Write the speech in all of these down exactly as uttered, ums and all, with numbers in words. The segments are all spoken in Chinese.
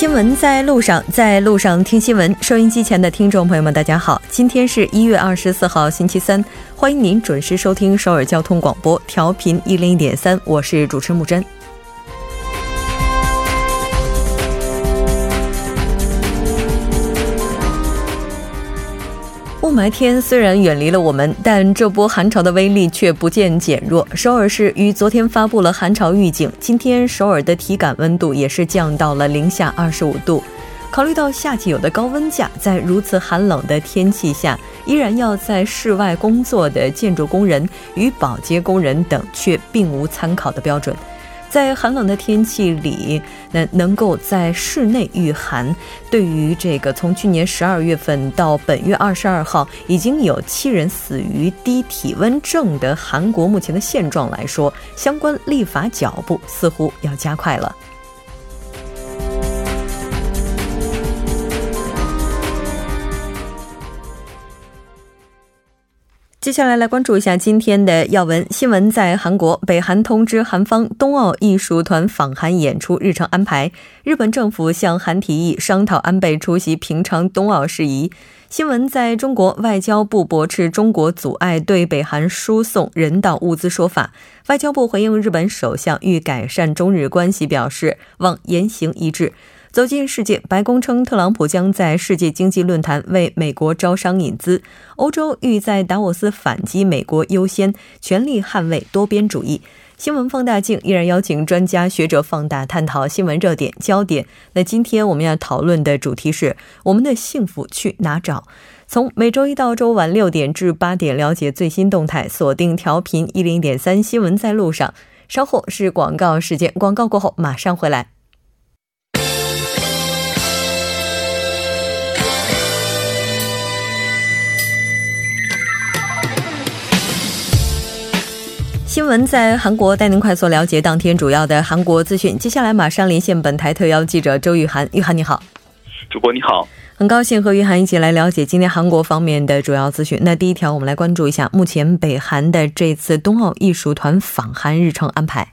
新闻在路上在路上听新闻， 收音机前的听众朋友们大家好， 今天是一月二十四号星期三， 欢迎您准时收听首尔交通广播， 调频一零一点三， 我是主持木真。 雾霾天虽然远离了我们，但这波寒潮的威力却不见减弱。 首尔市于昨天发布了寒潮预警， 今天首尔的体感温度也是降到了 零下二十五度。 考虑到夏季有的高温假，在如此寒冷的天气下，依然要在室外工作的建筑工人与保洁工人等却并无参考的标准。 在寒冷的天气里能够在室内御寒，对于这个从去年十二月份到本月二十二号 已经有七人死于低体温症的韩国目前的现状来说， 相关立法脚步似乎要加快了。 接下来来关注一下今天的要闻。 新闻在韩国， 北韩通知韩方冬奥艺术团访韩演出日程安排， 日本政府向韩提议商讨安倍出席平昌冬奥事宜。 新闻在中国， 外交部驳斥中国阻碍对北韩输送人道物资说法， 外交部回应日本首相欲改善中日关系表示 望言行一致。 走进世界， 白宫称特朗普将在世界经济论坛为美国招商引资， 欧洲欲在达沃斯反击美国优先， 全力捍卫多边主义。 新闻放大镜依然邀请专家学者放大探讨新闻热点焦点。 那今天我们要讨论的主题是 我们的幸福去哪找。 从每周一到周晚六点至八点， 了解最新动态， 锁定调频一零点三， 新闻在路上。 稍后是广告时间， 广告过后马上回来。 新闻在韩国带您快速了解当天主要的韩国资讯。 接下来马上连线本台特邀记者周玉涵。 玉涵你好。 主播你好。 很高兴和玉涵一起来了解今天韩国方面的主要资讯。 那第一条我们来关注一下 目前北韩的这次冬奥艺术团访韩日程安排。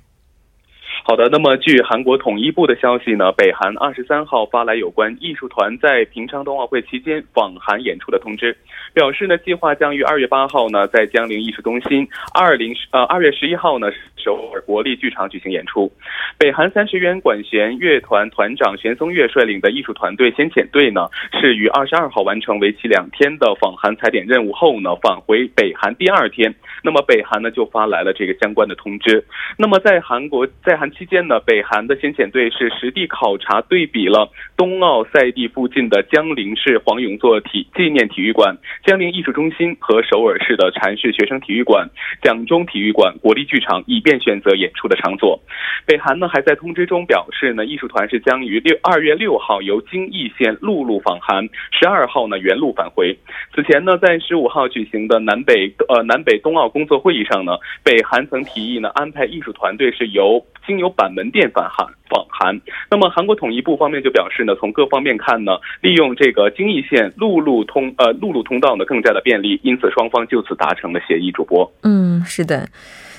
好的，那么据韩国统一部的消息呢， 北韩二十三号发来有关艺术团在平昌冬奥会期间访韩演出的通知， 表示呢计划将于二月八号呢 在江陵艺术中心， 二月十一号呢 首尔国立剧场举行演出。 北韩三十元管弦乐团团长玄松月率领的艺术团队先遣队呢， 是于二十二号完成为期两天的访韩踩点任务后呢返回北韩第二天， 那么北韩呢就发来了这个相关的通知。 那么在韩国在韩 期间呢，北韩的先遣队是实地考察对比了冬奥赛地附近的江陵市黄永作纪念体育馆、 江陵艺术中心和首尔市的禅市学生体育馆、 蒋中体育馆、国立剧场， 以便选择演出的场所。 北韩呢还在通知中表示呢， 艺术团是将于二月六号 由京义县陆路访韩， 十二号呢原路返回。 此前呢在 十五号举行的 南北, 呃, 南北冬奥工作会议上呢， 北韩曾提议呢安排艺术团队是由 经由板门店返韩访韩。 那么韩国统一部方面就表示呢， 从各方面看呢， 利用这个京义线陆路通 呃陆路通道 呢更加的便利， 因此双方就此达成了协议。 主播。 嗯是的，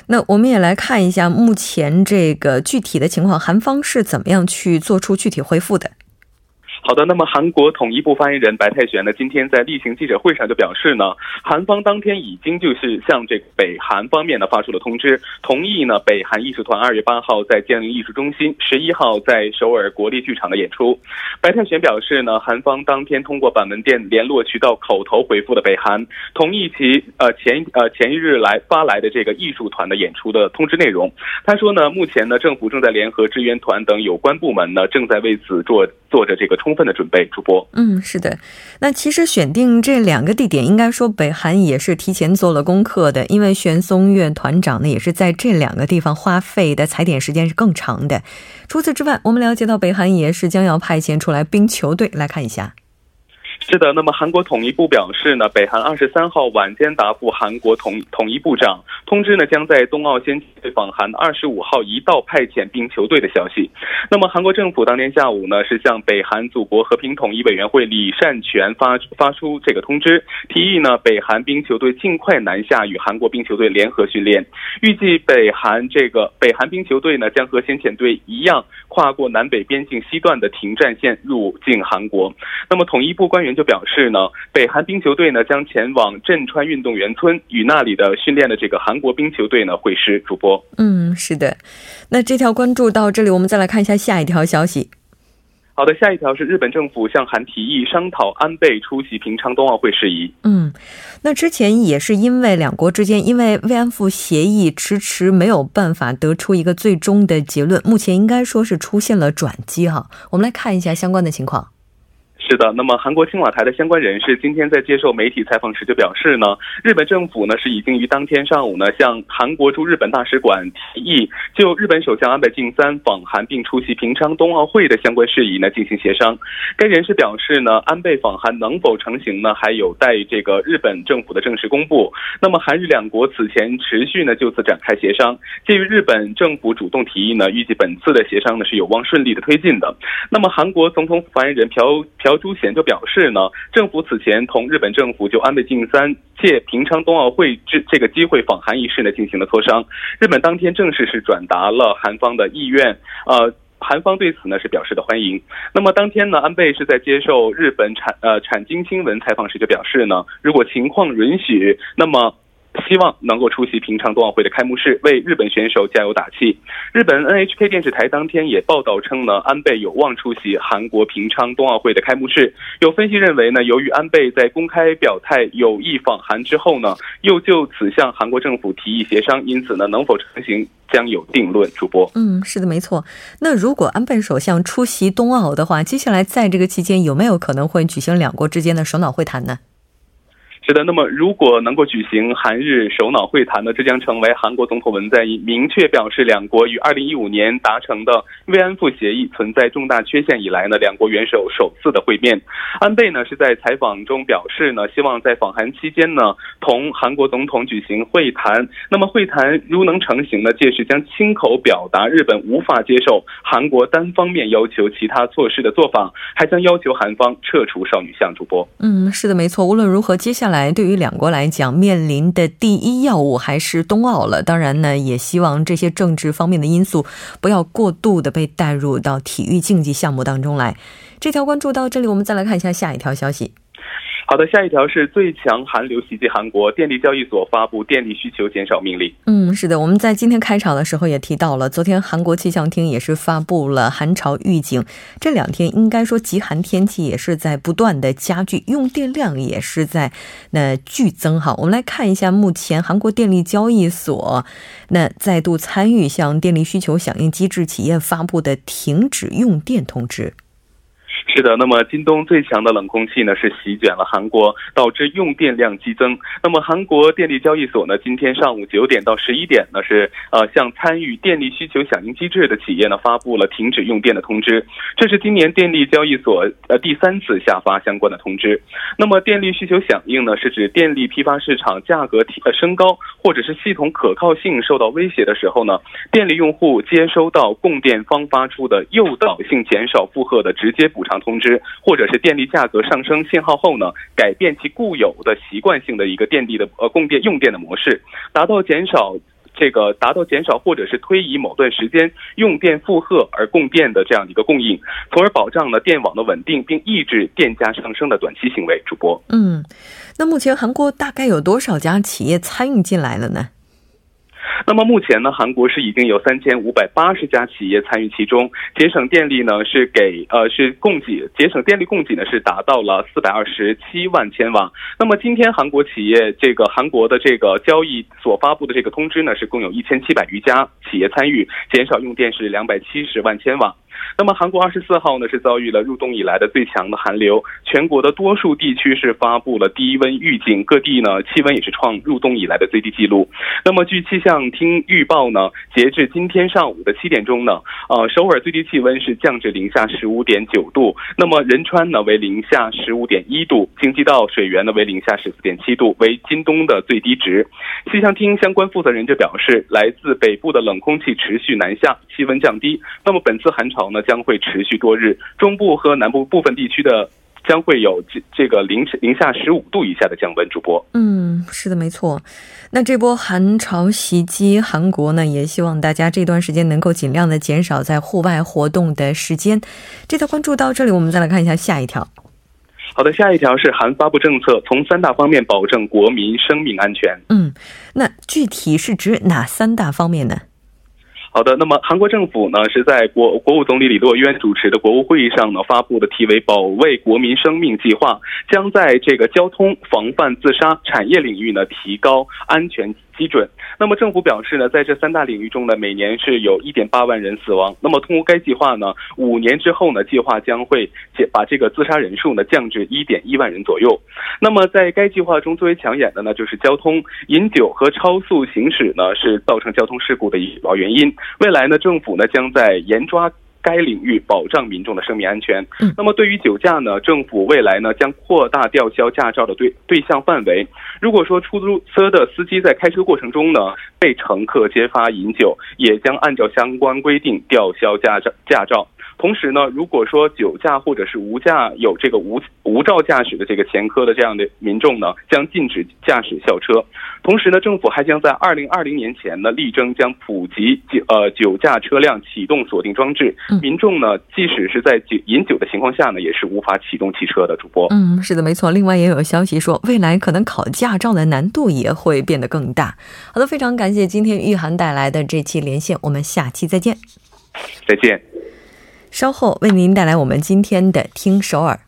那我们也来看一下 目前这个具体的情况， 韩方是怎么样去做出具体恢复的。 好的，那么韩国统一部发言人白泰玄呢， 今天在例行记者会上就表示呢， 韩方当天已经就是向这个北韩方面呢发出了通知， 同意呢北韩艺术团 二月八号 在江陵艺术中心， 十一号 在首尔国立剧场的演出。 白泰玄表示呢， 韩方当天通过板门店联络渠道口头回复了北韩， 同意其 呃, 前, 呃前一日来发来的这个艺术团的演出的通知内容。 他说呢， 目前呢政府正在联合支援团等有关部门呢， 正在为此做做着这个充分 充分的准备。主播。 嗯是的，那其实选定这两个地点应该说 北韩也是提前做了功课的， 因为玄松院团长呢也是在这两个地方花费的踩点时间是更长的。 除此之外，我们了解到北韩也是将要派遣出来冰球队，来看一下。是的，那么韩国统一部表示呢，北韩二十三号晚间答复韩国统统一部长通知呢，将在冬奥先去访韩二十五号一道派遣冰球队的消息。那么韩国政府当天下午呢，是向北韩祖国和平统一委员会李善权发发出这个通知，提议呢，北韩冰球队尽快南下与韩国冰球队联合训练。预计北韩这个北韩冰球队呢，将和先遣队一样，跨过南北边境西段的停战线入境韩国。那么统一部官员就表示呢，北韩冰球队呢将前往振川运动员村，与那里的训练的这个韩国冰球队呢会师。主播，嗯，是的。那这条关注到这里，我们再来看一下下一条消息。好的，下一条是日本政府向韩提议商讨安倍出席平昌冬奥会事宜。嗯，那之前也是因为两国之间因为慰安妇协议迟迟没有办法得出一个最终的结论，目前应该说是出现了转机哈。我们来看一下相关的情况。是的，那么韩国青瓦台的相关人士今天在接受媒体采访时就表示呢，日本政府呢是已经于当天上午呢向韩国驻日本大使馆提议，就日本首相安倍晋三访韩并出席平昌冬奥会的相关事宜呢进行协商。该人士表示呢，安倍访韩能否成行呢，还有待这个日本政府的正式公布。那么韩日两国此前持续呢就此展开协商，基于日本政府主动提议呢，预计本次的协商呢是有望顺利的推进的。那么韩国总统发言人朴朴朱贤就表示呢，政府此前同日本政府就安倍晋三借平昌冬奥会这个机会访韩一事呢进行了磋商，日本当天正式是转达了韩方的意愿，呃韩方对此呢是表示的欢迎。那么当天呢，安倍是在接受日本产呃产经新闻采访时就表示呢，如果情况允许，那么希望能够出席平昌冬奥会的开幕式，为日本选手加油打气。日本 N H K 电视台当天也报道称呢，安倍有望出席韩国平昌冬奥会的开幕式。有分析认为呢，由于安倍在公开表态有意访韩之后呢，又就此向韩国政府提议协商，因此呢，能否成行将有定论。主播，嗯，是的，没错。那如果安倍首相出席冬奥的话，接下来在这个期间有没有可能会举行两国之间的首脑会谈呢？是的，那么如果能够举行韩日首脑会谈呢，这将成为韩国总统文在寅明确表示两国于二零一五年达成的慰安妇协议存在重大缺陷以来呢，两国元首首次的会面。安倍呢是在采访中表示呢，希望在访韩期间呢同韩国总统举行会谈，那么会谈如能成行呢，届时将亲口表达日本无法接受韩国单方面要求其他措施的做法，还将要求韩方撤除少女像。主播，嗯，是的，没错。无论如何，接下来对于两国来讲，面临的第一要务还是冬奥了。当然呢，也希望这些政治方面的因素不要过度的被带入到体育竞技项目当中来。这条关注到这里，我们再来看一下下一条消息。好的，下一条是最强寒流袭击韩国，电力交易所发布电力需求减少命令。嗯，是的，我们在今天开场的时候也提到了，昨天韩国气象厅也是发布了寒潮预警，这两天应该说极寒天气也是在不断的加剧，用电量也是在那剧增哈。我们来看一下目前韩国电力交易所那再度参与向电力需求响应机制企业发布的停止用电通知。是的，那么今冬最强的冷空气呢是席卷了韩国，导致用电量激增。那么韩国电力交易所呢，今天上午九点到十一点呢是呃向参与电力需求响应机制的企业呢发布了停止用电的通知，这是今年电力交易所呃第三次下发相关的通知。那么电力需求响应呢，是指电力批发市场价格提呃升高，或者是系统可靠性受到威胁的时候呢，电力用户接收到供电方发出的诱导性减少负荷的直接补偿通知，或者是电力价格上升信号后呢，改变其固有的习惯性的一个电力的呃供电用电的模式，达到减少这个达到减少或者是推移某段时间用电负荷而供电的这样一个供应，从而保障了电网的稳定，并抑制电价上升的短期行为。主播，嗯，那目前韩国大概有多少家企业参与进来了呢？那么目前呢，韩国是已经有三千五百八十家企业参与其中，节省电力呢是给呃是供给节省电力供给呢是达到了四百二十七万千瓦。那么今天韩国企业这个韩国的这个交易所发布的这个通知呢，是共有一千七百余家企业参与，减少用电是两百七十万千瓦。那么韩国二十四号呢 是遭遇了入冬以来的最强的寒流， 全国的多数地区是发布了低温预警， 各地呢气温也是创入冬以来的最低纪录。 那么据气象厅预报呢， 截至今天上午的七点钟呢， 首尔最低气温是降至零下十五点九度， 那么仁川呢为零下十五点一度， 京畿道水源呢为零下十四点七度， 为今冬的最低值。 气象厅相关负责人就表示， 来自北部的冷空气持续南下， 气温降低， 那么本次寒潮呢将会持续多日， 中部和南部部分地区的 将会有这个零下十五度以下的降温。主播， 嗯，是的，没错。那这波寒潮袭击韩国呢，也希望大家这段时间能够尽量的减少在户外活动的时间。这条关注到这里，我们再来看一下下一条。 好的，下一条是韩发布政策，从三大方面保证国民生命安全。 嗯，那具体是指哪三大方面呢？ 好的，那么韩国政府呢是在国国务总理李洛渊主持的国务会议上呢发布的题为“保卫国民生命”计划， 将在这个交通、防范、自杀、产业领域呢提高 安全基准。那么政府表示呢， 在这三大领域中呢， 每年是有一点八万人死亡。 那么通过该计划呢， 五年之后呢， 计划将会把这个自杀人数呢降至一点一万人左右。 那么在该计划中最为抢眼的呢， 就是交通。 饮酒和超速行驶呢， 是造成交通事故的一个主要原因。 未来呢，政府呢 将在严抓 该领域保障民众的生命安全。 那么对于酒驾呢， 政府未来呢将扩大吊销驾照的对象范围。 如果说出租车的司机在开车过程中呢 被乘客揭发饮酒， 也将按照相关规定吊销驾照。 同时呢，如果说酒驾或者是无驾有这个无无照驾驶的这个前科的这样的民众呢， 将禁止驾驶校车。 同时呢，政府还将在二零二零年前呢 力争将普及酒驾车辆启动锁定装置， 民众呢即使是在饮酒的情况下呢也是无法启动汽车的。主播， 嗯，是的，没错。另外也有消息说，未来可能考驾照的难度也会变得更大。 好的，非常感谢今天玉涵带来的这期连线，我们下期再见。 再见。 稍后为您带来我们今天的听首尔。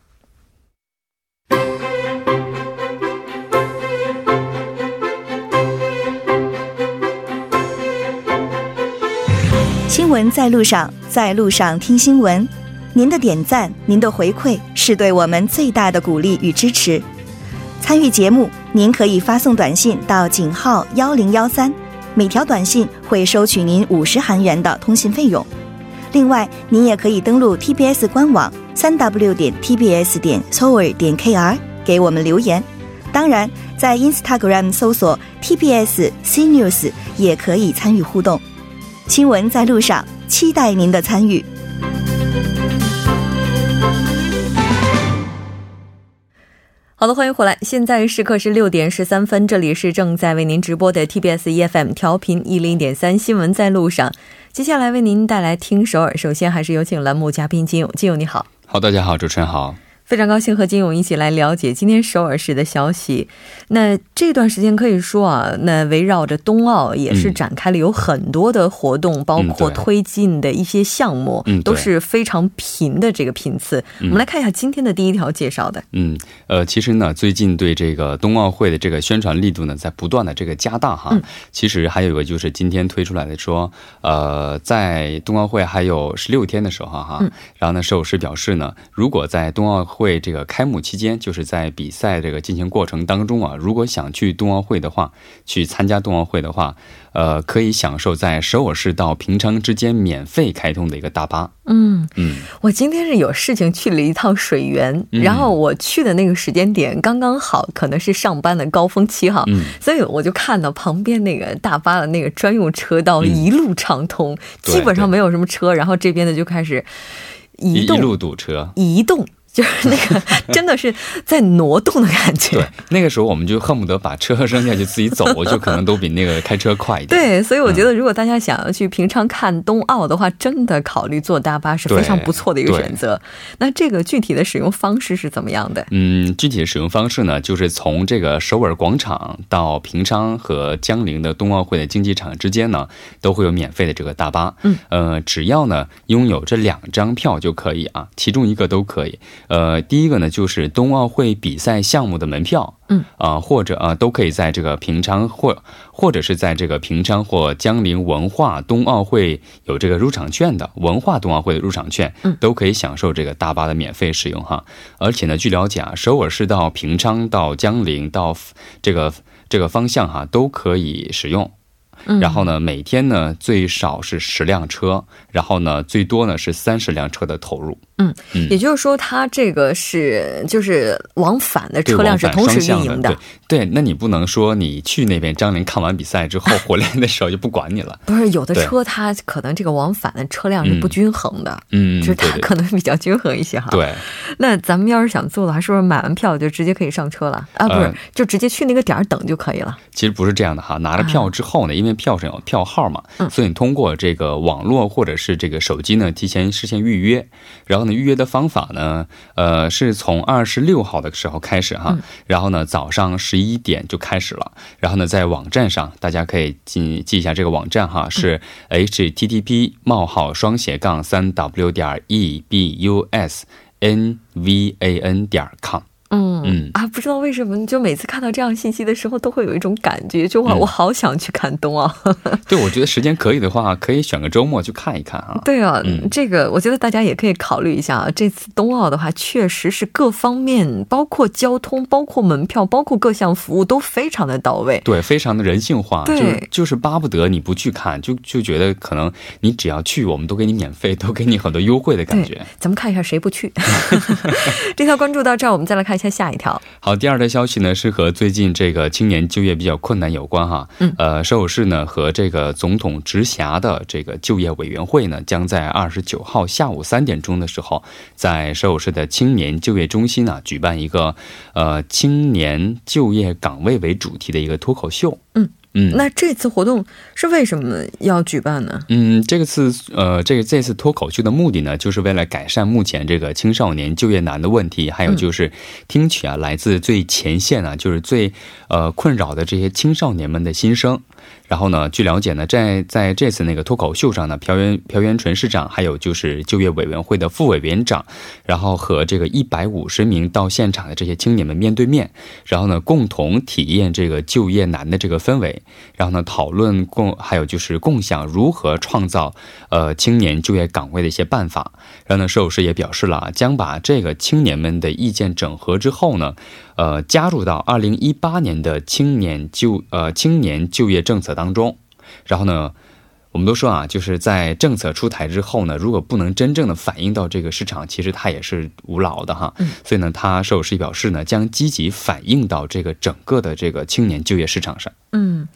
新闻在路上， 在路上听新闻。 您的点赞， 您的回馈， 是对我们最大的鼓励与支持。 参与节目， 您可以发送短信到 井号一零一三， 每条短信会收取您 五十韩元的通信费用。 另外， 您也可以登录 티비에스 官网 三 w 点 tbs 点 seoul 点 kr 给我们留言。 当然，在 Instagram 搜索 티비에스 C News 也可以参与互动。 新闻在路上， 期待您的参与。 好的，欢迎回来，现在时刻是六点十三分， 这里是正在为您直播的 티비에스 E F M 调频 一零点三 新闻在路上。 接下来为您带来听首尔， 首先还是有请栏目嘉宾金勇。金勇你好。 好，大家好，主持人好。 非常高兴和金勇一起来了解今天首尔市的消息。 那这段时间可以说啊，那围绕着冬奥也是展开了有很多的活动， 包括推进的一些项目都是非常频的这个频次。 我们来看一下今天的第一条介绍的。 嗯，呃其实呢最近对这个冬奥会的这个宣传力度呢在不断的这个加大哈。 其实还有一个就是今天推出来的说， 呃在冬奥会还有十六天的时候哈， 然后呢首尔市表示呢， 如果在冬奥会 会这个开幕期间， 就是在比赛这个进行过程当中啊， 如果想去冬奥会的话， 去参加冬奥会的话， 呃可以享受在首尔市到平昌之间免费开通的一个大巴。 嗯嗯我今天是有事情去了一趟水源， 然后我去的那个时间点刚刚好可能是上班的高峰期哈， 所以我就看到旁边那个大巴的那个专用车道一路畅通， 基本上没有什么车， 然后这边的就开始一路堵车移动， 就是那个真的是在挪动的感觉。 对，那个时候我们就恨不得把车扔下去自己走，就可能都比那个开车快一点。 对，所以我觉得如果大家想要去平昌看冬奥的话， 真的考虑坐大巴是非常不错的一个选择。 那这个具体的使用方式是怎么样的？ 嗯，具体的使用方式呢， 就是从这个首尔广场到平昌和江陵的冬奥会的竞技场之间呢， 都会有免费的这个大巴。 只要呢拥有这两张票就可以啊，其中一个都可以。呃，第一个呢就是冬奥会比赛项目的门票，嗯啊、呃、或者啊、呃、都可以在这个平昌或或者是在这个平昌或江陵文化冬奥会有这个入场券的文化冬奥会的入场券，嗯，都可以享受这个大巴的免费使用哈。而且呢，据了解啊，首尔市到平昌到江陵到这个这个方向哈、啊、都可以使用。然后呢，每天呢最少是十辆车，然后呢最多呢是三十辆车的投入。嗯，也就是说，它这个是就是往返的车辆是同时运营的。对， 对，那你不能说你去那边张林看完比赛之后回来的时候就不管你了。不是，有的车它可能这个往返的车辆是不均衡的，嗯，就是它可能比较均衡一些哈。对。那咱们要是想坐的话，是不是买完票就直接可以上车了啊？不是、呃，就直接去那个点儿等就可以了。其实不是这样的哈，拿了票之后呢，因为票上有票号嘛，所以你通过这个网络或者是这个手机呢提前事先预约，然后呢预约的方法呢呃，是从二十六号的时候开始哈，然后呢早上十一点就开始了，然后呢在网站上大家可以记记一下这个网站哈，是 http 冒号双斜杠 3w.ebusnvan.com。嗯啊，不知道为什么，就每次看到这样信息的时候，都会有一种感觉，就我好想去看冬奥、啊嗯。对，我觉得时间可以的话，可以选个周末去看一看啊。对啊、嗯，这个我觉得大家也可以考虑一下啊。这次冬奥的话，确实是各方面，包括交通、包括门票、包括各项服务都非常的到位，对，非常的人性化。对，就是、就是巴不得你不去看，就就觉得可能你只要去，我们都给你免费，都给你很多优惠的感觉。咱们看一下谁不去。这条关注到这儿，我们再来看一下。下一条。好，第二条消息呢是和最近这个青年就业比较困难有关哈。嗯，呃，首尔市呢和这个总统直辖的这个就业委员会呢，将在二十九号下午三点钟的时候，在首尔市的青年就业中心啊，举办一个呃青年就业岗位为主题的一个脱口秀。嗯。嗯，那这次活动是为什么要举办呢？嗯，这个次呃，这个这次脱口秀的目的呢，就是为了改善目前这个青少年就业难的问题，还有就是听取啊来自最前线啊，就是最呃困扰的这些青少年们的心声。然后呢，据了解呢，在在这次那个脱口秀上呢，朴元朴元淳市长还有就是就业委员会的副委员长，然后和这个一百五十名到现场的这些青年们面对面，然后呢，共同体验这个就业难的这个氛围，然后呢，讨论共还有就是共享如何创造呃青年就业岗位的一些办法。然后呢，首尔市也表示了，将把这个青年们的意见整合之后呢，呃，加入到二零一八年的青年就呃青年就业政策当中。当中，然后呢，我们都说啊，就是在政策出台之后呢，如果不能真正的反映到这个市场，其实它也是无劳的哈。嗯、所以呢，他首尔市表示呢，将积极反映到这个整个的这个青年就业市场上。嗯，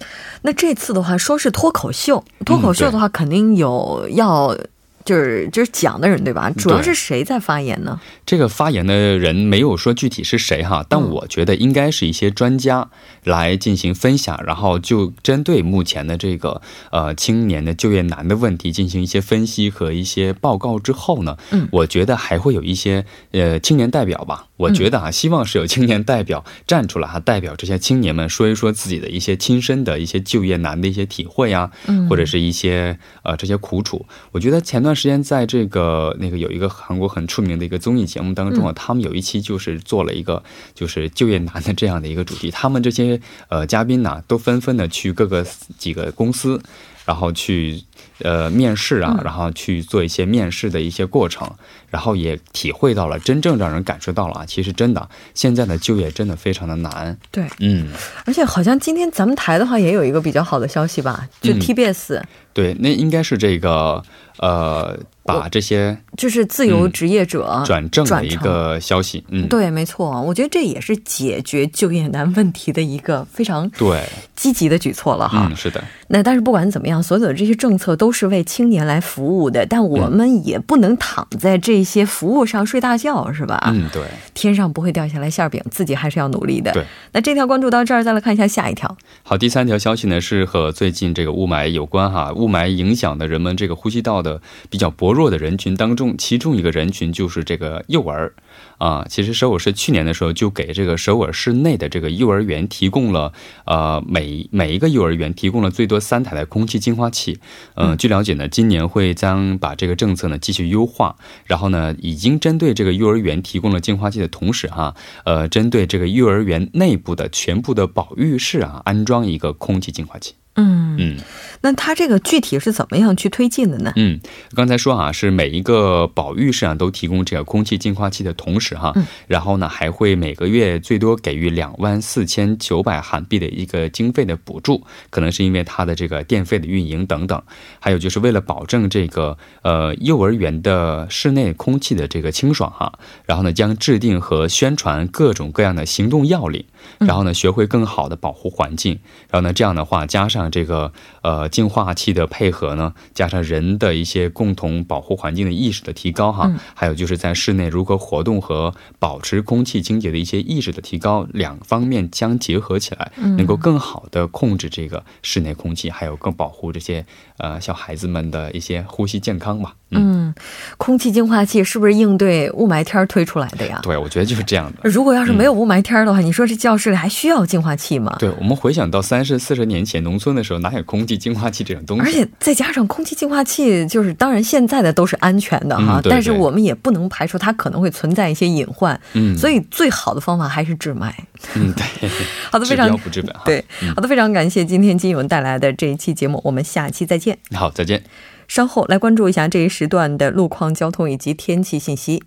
那这次的话，说是脱口秀，脱口秀的话，肯定有要。嗯就是就是讲的人对吧？主要是谁在发言呢？这个发言的人没有说具体是谁哈，但我觉得应该是一些专家来进行分享，然后就针对目前的这个呃青年的就业难的问题进行一些分析和一些报告之后呢，嗯，我觉得还会有一些呃青年代表吧。我觉得啊，希望是有青年代表站出来哈，代表这些青年们说一说自己的一些亲身的一些就业难的一些体会啊，嗯，或者是一些呃这些苦楚。我觉得前段时间在这个那个有一个韩国很出名的一个综艺节目当中啊，他们有一期就是做了一个就是就业难的这样的一个主题，他们这些呃嘉宾呢、啊、都纷纷的去各个几个公司，然后去呃面试啊，然后去做一些面试的一些过程，然后也体会到了，真正让人感受到了啊，其实真的现在的就业真的非常的难。对，嗯，而且好像今天咱们台的话也有一个比较好的消息吧，就 T B S、嗯、对，那应该是这个呃把这些就是自由职业者、嗯、转正的一个消息。嗯，对，没错，我觉得这也是解决就业难问题的一个非常对积极的举措了哈。嗯，是的。那但是不管怎么样，所有的这些政策都是为青年来服务的，但我们也不能躺在这些服务上睡大觉，是吧？嗯，对，天上不会掉下来馅饼，自己还是要努力的。对，那这条关注到这儿，再来看一下下一条。好，第三条消息呢是和最近这个雾霾有关哈，雾霾影响的人们这个呼吸道的比较薄弱弱的人群当中，其中一个人群就是这个幼儿啊。其实首尔市去年的时候就给这个首尔市内的这个幼儿园提供了呃每每一个幼儿园提供了最多三台的空气净化器。嗯、呃，据了解呢，今年会将把这个政策呢继续优化，然后呢，已经针对这个幼儿园提供了净化器的同时啊，呃，针对这个幼儿园内部的全部的保育室啊，安装一个空气净化器。嗯嗯，那它这个具体是怎么样去推进的呢？嗯，刚才说啊，是每一个保育室啊都提供这个空气净化器的同时哈、嗯，然后呢还会每个月最多给予两万四千九百韩币的一个经费的补助，可能是因为它的这个电费的运营等等，还有就是为了保证这个呃幼儿园的室内空气的这个清爽哈、啊，然后呢将制定和宣传各种各样的行动要领，然后呢学会更好的保护环境，然后呢这样的话加上。这个呃净化器的配合呢，加上人的一些共同保护环境的意识的提高哈、嗯、还有就是在室内如何活动和保持空气清洁的一些意识的提高，两方面将结合起来，能够更好的控制这个室内空气，还有更保护这些呃小孩子们的一些呼吸健康吧。 嗯, 嗯，空气净化器是不是应对雾霾天推出来的呀？对，我觉得就是这样的。如果要是没有雾霾天的话、嗯、你说这教室里还需要净化器吗？对，我们回想到三十四十年前农村的时候，哪有空气净化器这种东西？而且再加上空气净化器，就是当然现在的都是安全的哈、嗯，对对，但是我们也不能排除它可能会存在一些隐患。嗯，所以最好的方法还是治霾。嗯，对。好的，非常治标不治本。对、嗯，好的，非常感谢今天金勇带来的这一期节目，我们下期再见。好，再见。稍后来关注一下这一时段的路况、交通以及天气信息。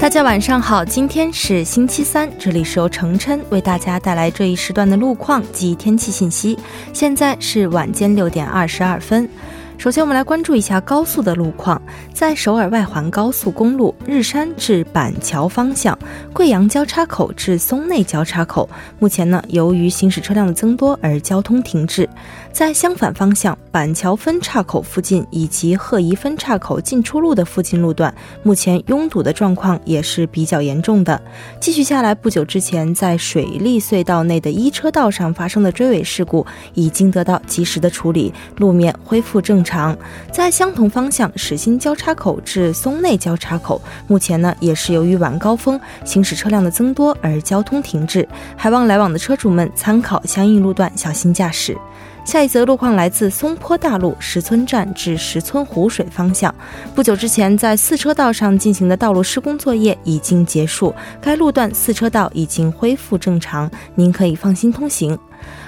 大家晚上好，今天是星期三，这里是由程琛为大家带来这一时段的路况及天气信息。现在是晚间六点二十二分。首先我们来关注一下高速的路况，在首尔外环高速公路日山至板桥方向贵阳交叉口至松内交叉口，目前呢由于行驶车辆的增多而交通停滞。在相反方向板桥分岔口附近以及鹤宜分岔口进出路的附近路段，目前拥堵的状况也是比较严重的。继续下来，不久之前在水利隧道内的一车道上发生的追尾事故已经得到及时的处理，路面恢复正常。在相同方向始新交叉口至松内交叉口，目前呢也是由于晚高峰行驶车辆的增多而交通停滞，还望来往的车主们参考相应路段小心驾驶。下一则路况来自松坡大路石村站至石村湖水方向，不久之前在四车道上进行的道路施工作业已经结束，该路段四车道已经恢复正常，您可以放心通行。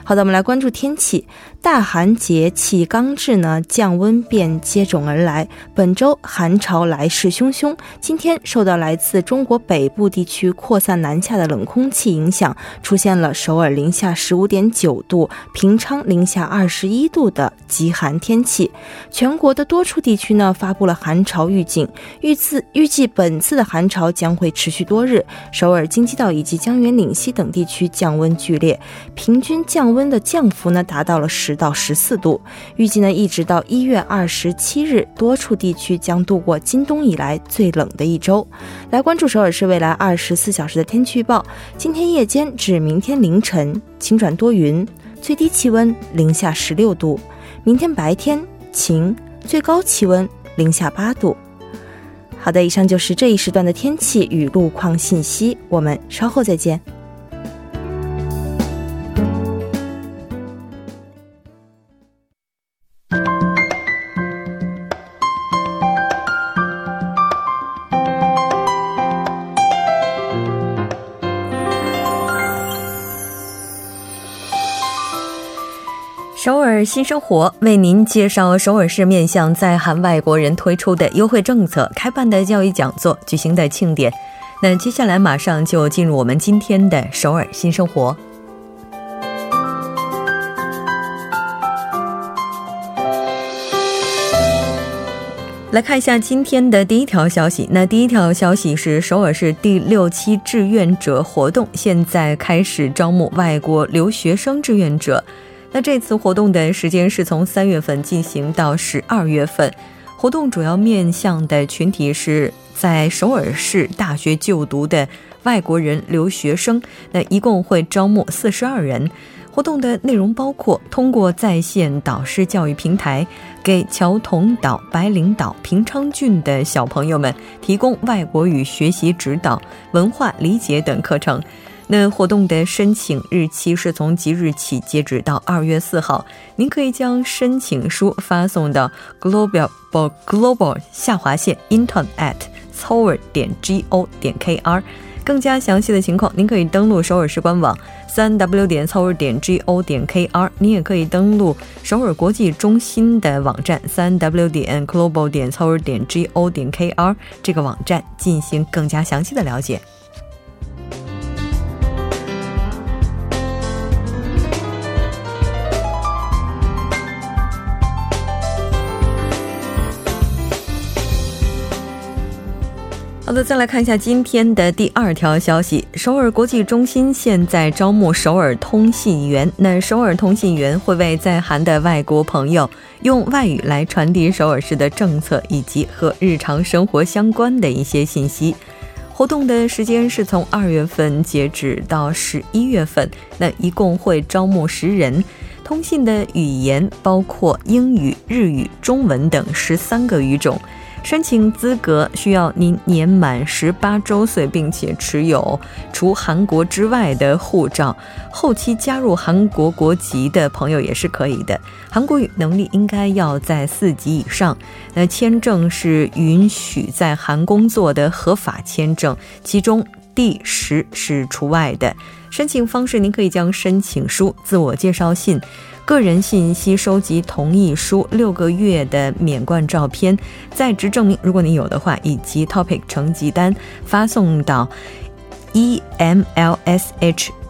好的，我们来关注天气。大寒节气刚至呢，降温便接踵而来。本周寒潮来势汹汹，今天受到来自中国北部地区扩散南下的冷空气影响，出现了首尔零下 十五点九 度，平昌零下二十一度的极寒天气。全国的多处地区呢发布了寒潮预警，预自预计本次的寒潮将会持续多日。首尔、京畿道以及江原岭西等地区降温剧烈，平均降温的降幅呢达到了十到十四度，预计呢一直到一月二十七日，多处地区将度过今冬以来最冷的一周。来关注首尔市未来二十四小时的天气预报，今天夜间至明天凌晨晴转多云，最低气温零下十六度，明天白天晴，最高气温零下八度。好的，以上就是这一时段的天气与路况信息，我们稍后再见。首尔新生活为您介绍首尔市面向在韩外国人推出的优惠政策、开办的教育讲座、举行的庆典。那接下来马上就进入我们今天的首尔新生活。来看一下今天的第一条消息。那第一条消息是首尔市第六期志愿者活动现在开始招募外国留学生志愿者，那这次活动的时间是从三月份进行到十二月份。 活动主要面向的群体是在首尔市大学就读的外国人留学生，那一共会招募四十二人。 活动的内容包括通过在线导师教育平台给桥同岛、白领岛、平昌郡的小朋友们提供外国语学习指导、文化理解等课程。 那活动的申请日期是从即日起截止到 二月四号， 您可以将申请书发送到 global下划线intern at seoul点go点kr。 更加详细的情况您可以登录首尔市官网 三 w 点 seoul点 go点 kr， 您也可以登录首尔国际中心的网站 三 w 点 global点 seoul点 go点 kr， 这个网站进行更加详细的了解。 好的，再来看一下今天的第二条消息。首尔国际中心现在招募首尔通信员， 那首尔通信员会为在韩的外国朋友用外语来传递首尔市的政策以及和日常生活相关的一些信息。 活动的时间是从二月份截止到十一月份， 那一共会招募十人。 通信的语言包括英语、日语、中文等十三个语种。 申请资格需要您年满十八周岁， 并且持有除韩国之外的护照， 后期加入韩国国籍的朋友也是可以的。 韩国语能力应该要在四级以上。 那签证是允许在韩工作的合法签证， 其中 第十是除外的。 申请方式您可以将申请书、自我介绍信、 个人信息收集同意书、 六个月的免冠照片、 在职证明如果您有的话， 以及 topic 成绩单， 发送到 emlsh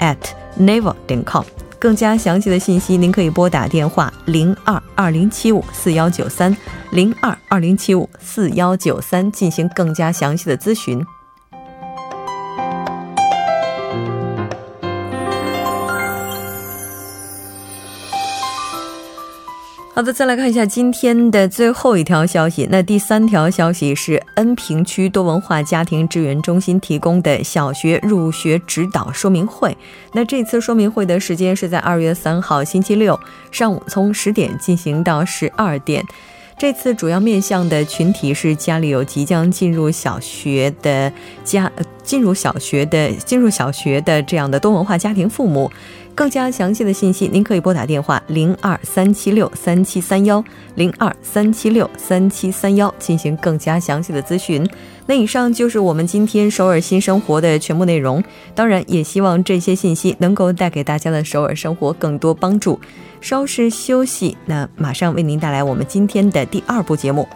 at naval 点 com。 更加详细的信息您可以拨打电话 零二 二零七五 四一九三 零二 二零七五 四一九三 进行更加详细的咨询。 好的，再来看一下今天的最后一条消息。 那第三条消息是恩平区多文化家庭支援中心提供的小学入学指导说明会。 那这次说明会的时间是在 二月三号 星期六 上午从 十点 进行到 十二点。 这次主要面向的群体是家里有即将进入小学的家进入小学的进入小学的这样的多文化家庭父母。 更加详细的信息您可以拨打电话 零二 三七六 三七三一 零二 三七六 三七三一 进行更加详细的咨询。 那以上就是我们今天首尔新生活的全部内容， 当然也希望这些信息能够带给大家的首尔生活更多帮助。稍事休息，那马上为您带来我们今天的第二部节目。